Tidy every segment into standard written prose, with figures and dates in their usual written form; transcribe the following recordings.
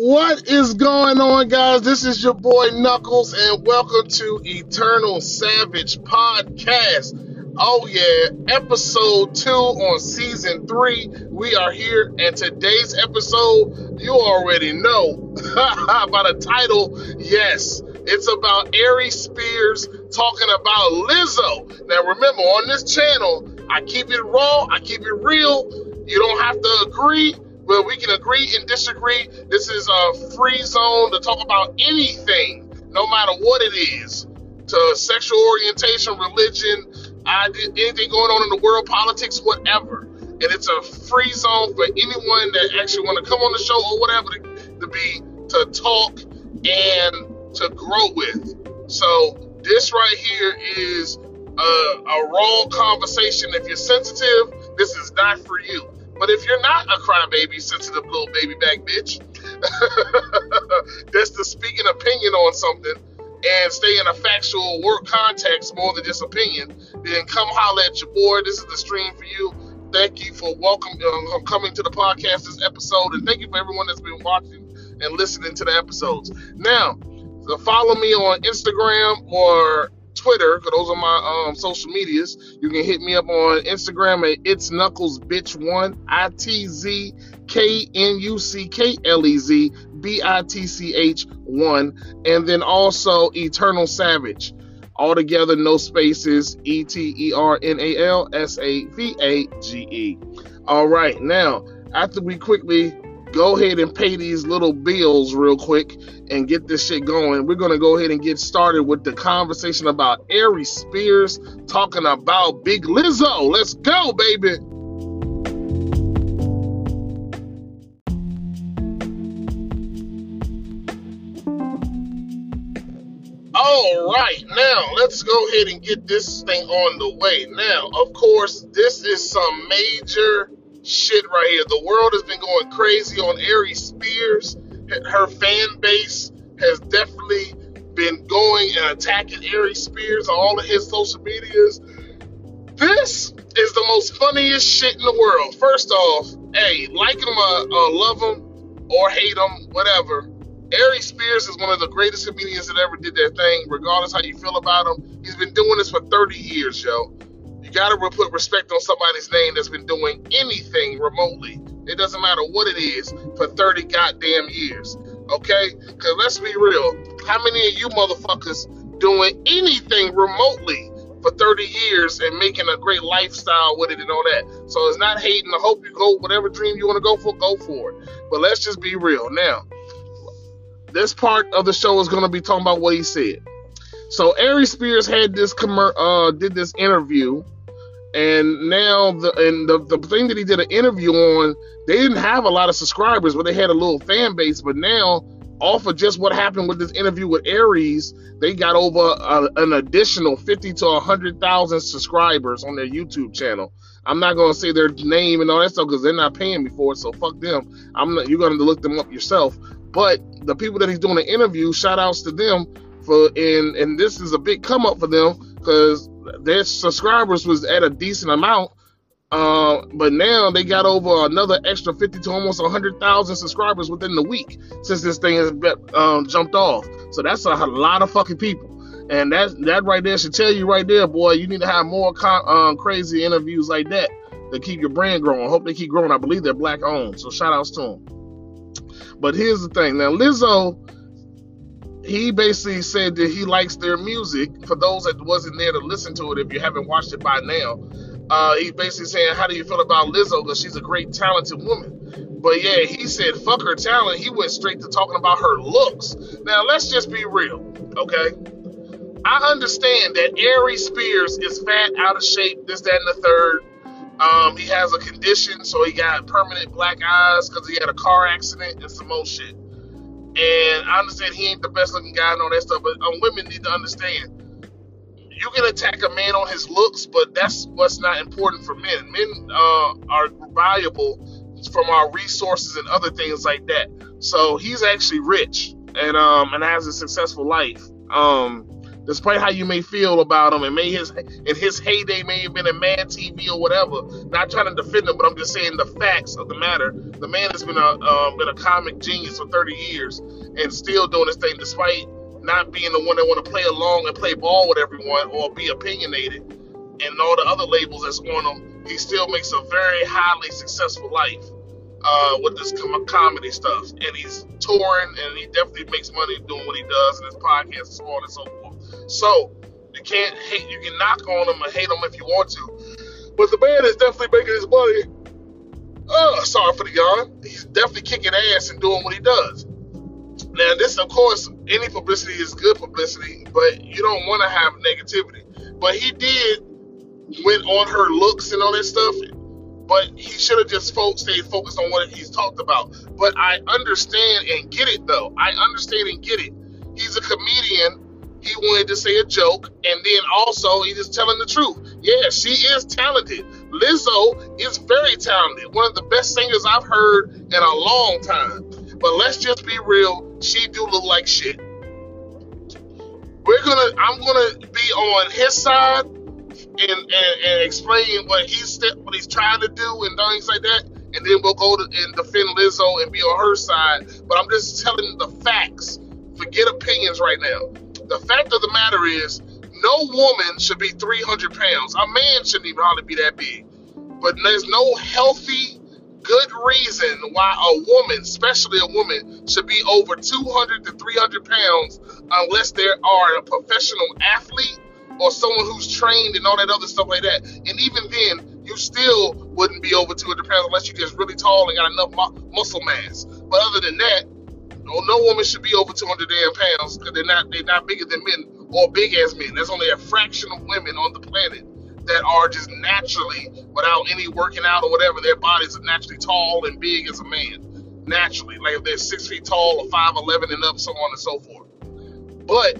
What is going on, guys? This is your boy Knuckles, and welcome to Eternal Savage Podcast. Oh yeah, episode 2 on season 3. We are here, and today's episode, you already know by the title. Yes, it's about Aries Spears talking about Lizzo. Now remember, on this channel, I keep it raw, I keep it real. You don't have to agree, but we can agree and disagree. This is a free zone to talk about anything, no matter what it is, to sexual orientation, religion, anything going on in the world, politics, whatever. And it's a free zone for anyone that actually want to come on the show or whatever to talk and to grow with. So this right here is a raw conversation. If you're sensitive, this is not for you. But if you're not a crybaby, sensitive little baby back bitch, that's to speak an opinion on something and stay in a factual work context more than just opinion, then come holler at your boy. This is the stream for you. Thank you for coming to the podcast this episode, and thank you for everyone that's been watching and listening to the episodes. Now, so follow me on Instagram or Twitter, because those are my social medias. You can hit me up on Instagram at It's Knuckles Bitch One, ITZKNUCKLEZBITCH1, and then also Eternal Savage, all together, no spaces, EternalSavage. All right, now after we quickly go ahead and pay these little bills real quick and get this shit going, we're going to go ahead and get started with the conversation about Aries Spears talking about Big Lizzo. Let's go, baby. All right, now let's go ahead and get this thing on the way. Now, of course, this is some major shit right here. The world has been going crazy on Aries Spears. Her fan base has definitely been going and attacking Aries Spears on all of his social medias. This is the most funniest shit in the world. First off, hey, like him or love him or hate him, whatever, Aries Spears is one of the greatest comedians that ever did their thing, regardless how you feel about him. He's been doing this for 30 years, yo. You gotta put respect on somebody's name that's been doing anything remotely. It doesn't matter what it is, for 30 goddamn years, okay? Because let's be real, how many of you motherfuckers doing anything remotely for 30 years and making a great lifestyle with it and all that? So it's not hating. I hope you go, whatever dream you want to go for it. But let's just be real. Now, this part of the show is going to be talking about what he said. So Aries Spears had this did this interview. And now the thing that he did an interview on, they didn't have a lot of subscribers, but they had a little fan base. But now, off of just what happened with this interview with Aries, they got over an additional 50 to 100,000 subscribers on their YouTube channel. I'm not going to say their name and all that stuff because they're not paying me for it, so fuck them. You're going to look them up yourself. But the people that he's doing the interview, shout outs to them, and this is a big come up for them because their subscribers was at a decent amount, but now they got over another extra 50 to almost 100,000 subscribers within the week since this thing has jumped off. So that's a lot of fucking people, and that right there should tell you right there, boy, you need to have more crazy interviews like that to keep your brand growing. I hope they keep growing. I believe they're black owned, so shout outs to them. But here's the thing. Now Lizzo, he basically said that he likes their music. For those that wasn't there to listen to it, if you haven't watched it by now, he's basically saying, how do you feel about Lizzo? Because she's a great, talented woman. But yeah, he said, fuck her talent. He went straight to talking about her looks. Now, let's just be real, okay? I understand that Aries Spears is fat, out of shape, this, that, and the third. He has a condition, so he got permanent black eyes because he had a car accident and some more shit. And I understand he ain't the best looking guy and all that stuff, but women need to understand, you can attack a man on his looks, but that's what's not important for men. Men are valuable from our resources and other things like that. So he's actually rich and has a successful life. despite how you may feel about him, and his heyday may have been in Mad TV or whatever. Not trying to defend him, but I'm just saying the facts of the matter. The man has been a comic genius for 30 years and still doing his thing, despite not being the one that want to play along and play ball with everyone or be opinionated and all the other labels that's on him. He still makes a very highly successful life with this comedy stuff, and he's touring, and he definitely makes money doing what he does in his podcast and so on and so forth. So you can't hate, you can knock on him and hate him if you want to, but the man is definitely making his money. Sorry for the yawn. He's definitely kicking ass and doing what he does. Now, this, of course, any publicity is good publicity, but you don't want to have negativity. But he did went on her looks and all that stuff, but he should have just stayed focused on what he's talked about. But I understand and get it, though. I understand and get it. He's a comedian. He wanted to say a joke, and then also he's just telling the truth. Yeah, she is talented. Lizzo is very talented. One of the best singers I've heard in a long time. But let's just be real, she do look like shit. I'm gonna be on his side and explain what he's trying to do and things like that, and then we'll go and defend Lizzo and be on her side. But I'm just telling the facts. Forget opinions right now. The fact of the matter is, no woman should be 300 pounds. A man shouldn't even hardly be that big. But there's no healthy, good reason why a woman, especially a woman, should be over 200 to 300 pounds unless they are a professional athlete or someone who's trained and all that other stuff like that. And even then, you still wouldn't be over 200 pounds unless you're just really tall and got enough muscle mass. But other than that, no woman should be over 200 damn pounds, because they're not bigger than men or big as men. There's only a fraction of women on the planet that are just naturally, without any working out or whatever, their bodies are naturally tall and big as a man, naturally. Like if they're 6 feet tall or 5'11" and up, so on and so forth. But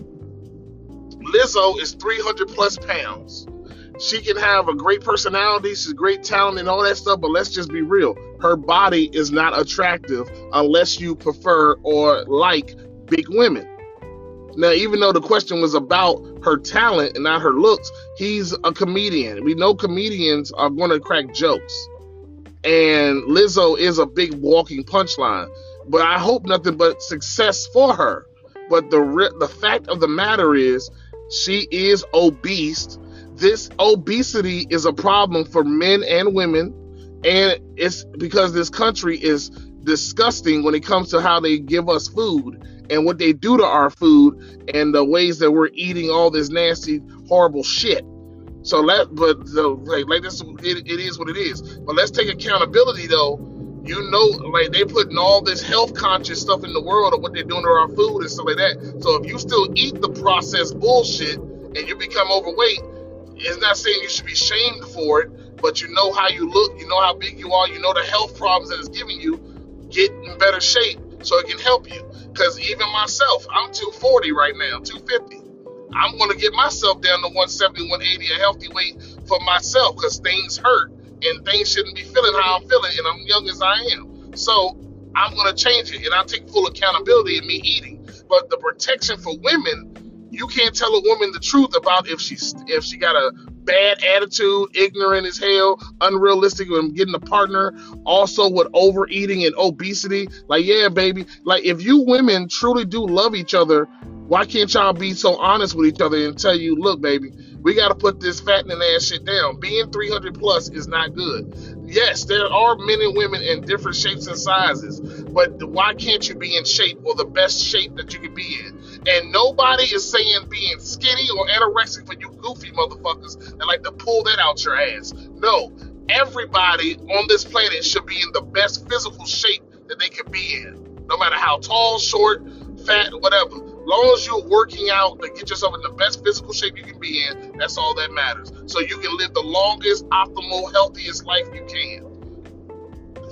Lizzo is 300 plus pounds. She can have a great personality, she's great talent and all that stuff, but let's just be real. Her body is not attractive unless you prefer or like big women. Now, even though the question was about her talent and not her looks, he's a comedian. We know comedians are going to crack jokes. And Lizzo is a big walking punchline. But I hope nothing but success for her. But the fact of the matter is, she is obese. This obesity is a problem for men and women. And it's because this country is disgusting when it comes to how they give us food and what they do to our food and the ways that we're eating all this nasty, horrible shit. So it is what it is. But let's take accountability, though. You know, like, they putting all this health conscious stuff in the world of what they're doing to our food and stuff like that. So if you still eat the processed bullshit and you become overweight, it's not saying you should be shamed for it, but you know how you look, you know how big you are, you know the health problems that it's giving you. Get in better shape so it can help you. Because even myself, I'm 240 right now, 250. I'm going to get myself down to 170, 180, a healthy weight for myself, because things hurt and things shouldn't be feeling how I'm feeling, and I'm young as I am. So I'm going to change it, and I take full accountability in me eating. But the protection for women, you can't tell a woman the truth about if she got a bad attitude, ignorant as hell, unrealistic when getting a partner, also with overeating and obesity. Like, yeah, baby. Like, if you women truly do love each other, why can't y'all be so honest with each other and tell you, look, baby, we got to put this fattening ass shit down. Being 300 plus is not good. Yes, there are men and women in different shapes and sizes, but why can't you be in shape or the best shape that you can be in? And nobody is saying being skinny or anorexic for you goofy motherfuckers that like to pull that out your ass. No, everybody on this planet should be in the best physical shape that they can be in, no matter how tall, short, fat, whatever. As long as you're working out to get yourself in the best physical shape you can be in, that's all that matters. So you can live the longest, optimal, healthiest life you can.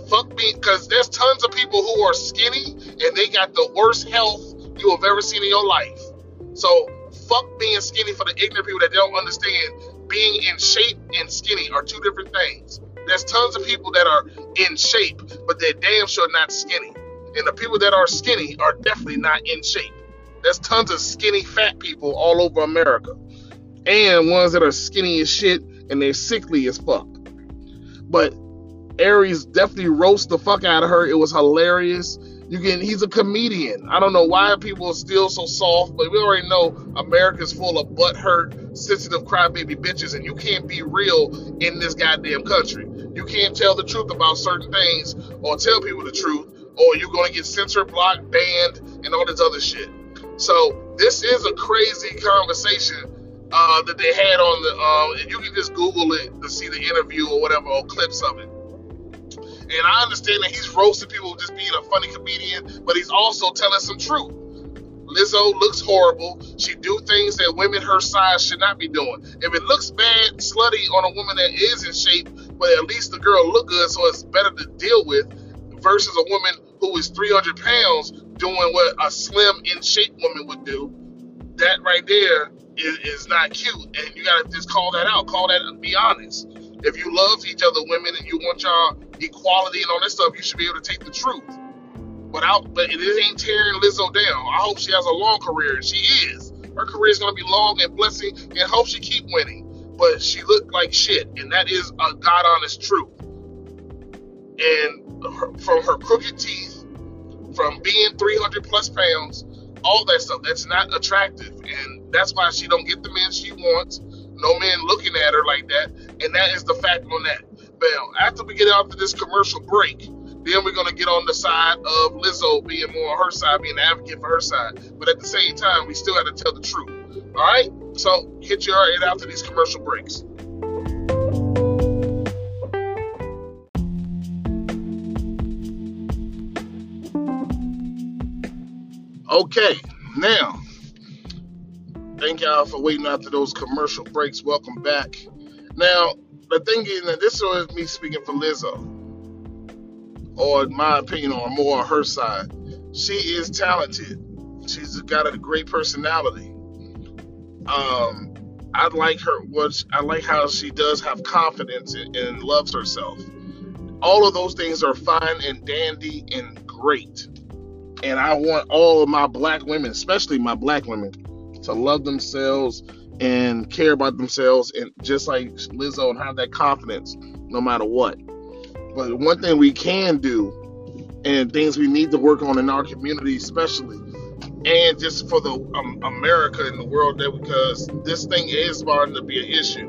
Fuck me, because there's tons of people who are skinny and they got the worst health you have ever seen in your life. So fuck being skinny for the ignorant people that don't understand. Being in shape and skinny are two different things. There's tons of people that are in shape, but they're damn sure not skinny. And the people that are skinny are definitely not in shape. There's tons of skinny fat people all over America, and ones that are skinny as shit and they're sickly as fuck. But Aries definitely roasts the fuck out of her. It was hilarious. He's a comedian. I don't know why people are still so soft, but we already know America's full of butthurt, sensitive crybaby bitches, and you can't be real in this goddamn country. You can't tell the truth about certain things or tell people the truth, or you're going to get censored, blocked, banned, and all this other shit. So this is a crazy conversation that they had on the, and you can just Google it to see the interview or whatever, or clips of it. And I understand that he's roasting people just being a funny comedian, but he's also telling some truth. Lizzo looks horrible. She do things that women her size should not be doing. If it looks bad, slutty on a woman that is in shape, but at least the girl look good, so it's better to deal with, versus a woman who is 300 pounds doing what a slim, in shape woman would do. That right there is not cute, and you gotta just call that out. Call that and be honest. If you love each other, women, and you want y'all equality and all that stuff, you should be able to take the truth. But it ain't tearing Lizzo down. I hope she has a long career, and she is. Her career is gonna be long and blessing, and hope she keep winning. But she looked like shit, and that is a God honest truth. And from her crooked teeth, from being 300 plus pounds, all that stuff, that's not attractive, and that's why she don't get the men she wants. No men looking at her like that, and that is the fact on that. But after we get out to this commercial break, then we're going to get on the side of Lizzo being more on her side, being an advocate for her side. But at the same time, we still got to tell the truth. All right? So hit your head out to these commercial breaks. Okay, now, thank y'all for waiting after those commercial breaks. Welcome back. Now, the thing is that this is me speaking for Lizzo, or in my opinion, or more on her side. She is talented. She's got a great personality. I like her. I like how she does have confidence and loves herself. All of those things are fine and dandy and great. And I want all of my black women, especially my black women, to love themselves and care about themselves, and just like Lizzo, and have that confidence no matter what. But one thing we can do, and things we need to work on in our community especially, and just for the America and the world, that because this thing is starting to be an issue.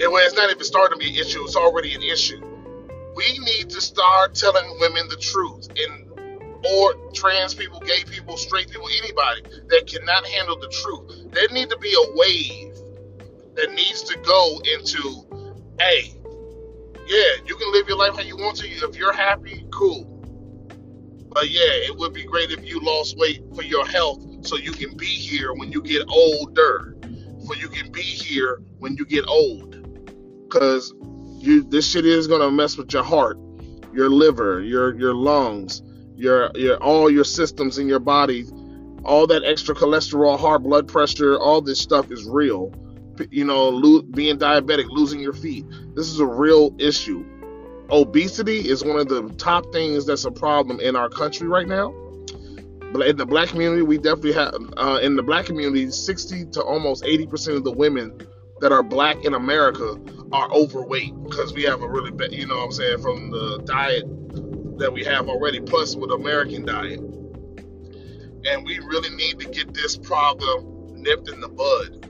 And when it's not even starting to be an issue, it's already an issue. We need to start telling women the truth, and or trans people, gay people, straight people, anybody that cannot handle the truth. There need to be a wave that needs to go into, hey, yeah, you can live your life how you want to. If you're happy, cool. But yeah, it would be great if you lost weight for your health, so you can be here when you get older. For you can be here when you get old. Because this shit is going to mess with your heart, your liver, your lungs, your all your systems in your body. All that extra cholesterol, high blood pressure, all this stuff is real. You know, being diabetic, losing your feet, this is a real issue. Obesity is one of the top things that's a problem in our country right now. But in the black community, we definitely have 60 to almost 80% of the women that are black in America are overweight, because we have a really bad, you know what I'm saying, from the diet that we have already, plus with American diet. And we really need to get this problem nipped in the bud.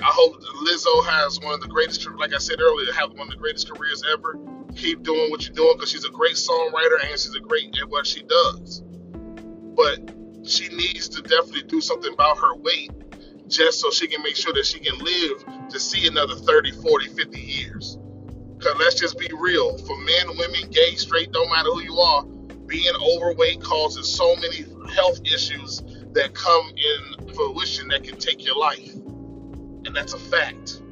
I hope Lizzo has one of the greatest, like I said earlier, have one of the greatest careers ever. Keep doing what you're doing, because she's a great songwriter and she's a great at what she does. But she needs to definitely do something about her weight, just so she can make sure that she can live to see another 30, 40, 50 years. Because let's just be real, for men, women, gay, straight, don't matter who you are, being overweight causes so many health issues that come in fruition that can take your life. And that's a fact.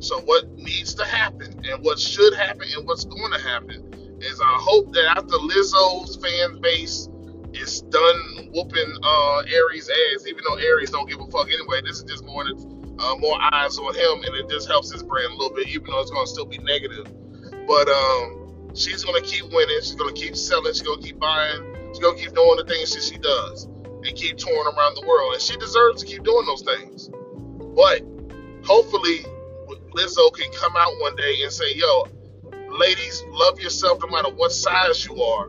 So what needs to happen, and what should happen, and what's going to happen, is I hope that after Lizzo's fan base is done whooping Aries' ass, even though Aries don't give a fuck anyway, this is just more than more eyes on him, and it just helps his brand a little bit, even though it's going to still be negative. But she's going to keep winning. She's going to keep selling. She's going to keep buying. She's going to keep doing the things that she does. and keep touring around the world. And she deserves to keep doing those things. But hopefully Lizzo can come out one day and say, yo, ladies, love yourself no matter what size you are,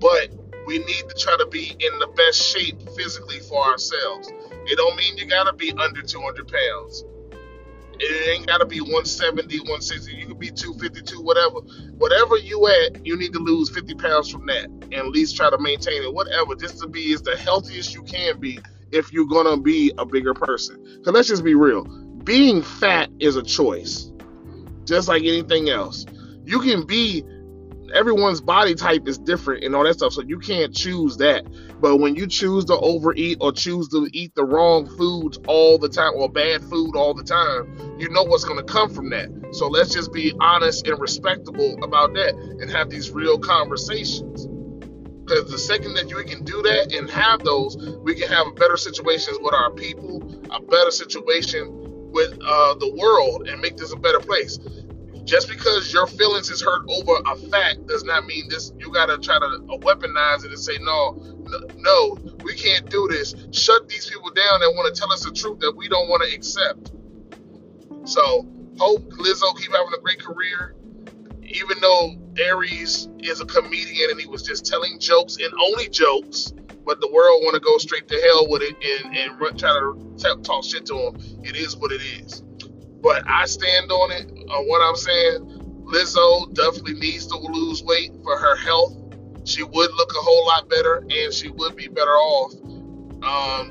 but we need to try to be in the best shape physically for ourselves. It don't mean you gotta be under 200 pounds. It ain't gotta be 170, 160. You could be 252, whatever. Whatever you at, you need to lose 50 pounds from that and at least try to maintain it. Whatever, just to be is the healthiest you can be if you're gonna be a bigger person. 'Cause let's just be real. Being fat is a choice, just like anything else. You can be, everyone's body type is different and all that stuff, so you can't choose that. But when you choose to overeat or choose to eat the wrong foods all the time or bad food all the time, you know what's going to come from that. So let's just be honest and respectable about that and have these real conversations. Because the second that you can do that and have those, we can have better situations with our people, a better situation with the world, and make this a better place. Just because your feelings is hurt over a fact does not mean this. You gotta try to weaponize it and say, no, we can't do this. Shut these people down that want to tell us the truth that we don't want to accept. So hope Lizzo keep having a great career. Even though Aries is a comedian and he was just telling jokes and only jokes, but the world want to go straight to hell with it and try to talk shit to him. It is what it is. But I stand on it, on what I'm saying. Lizzo definitely needs to lose weight for her health. She would look a whole lot better, and she would be better off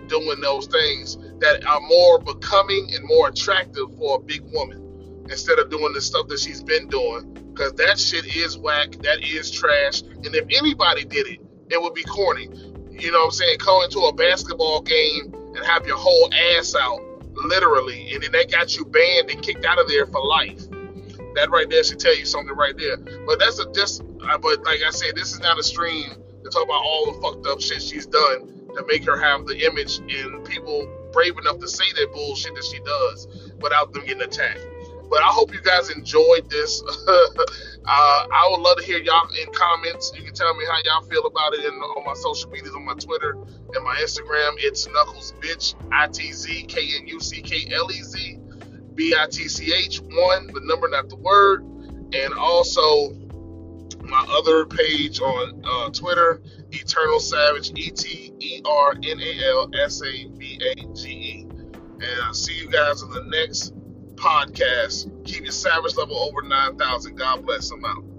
doing those things that are more becoming and more attractive for a big woman instead of doing the stuff that she's been doing, because that shit is whack, that is trash, and if anybody did it, it would be corny. You know what I'm saying? Go into a basketball game and have your whole ass out, literally, and then they got you banned and kicked out of there for life. That right there should tell you something right there. But but like I said, this is not a stream to talk about all the fucked up shit she's done to make her have the image and people brave enough to say that bullshit that she does without them getting attacked. But I hope you guys enjoyed this. I would love to hear y'all in comments. You can tell me how y'all feel about it on my social medias, on my Twitter and my Instagram. It's Knuckles Bitch, ITZKNUCKLEZBITCH1, the number, not the word. And also my other page on Twitter, Eternal Savage, EternalSavagePodcast. And I'll see you guys in the next podcast. Keep your savage level over 9,000. God bless. I'm out.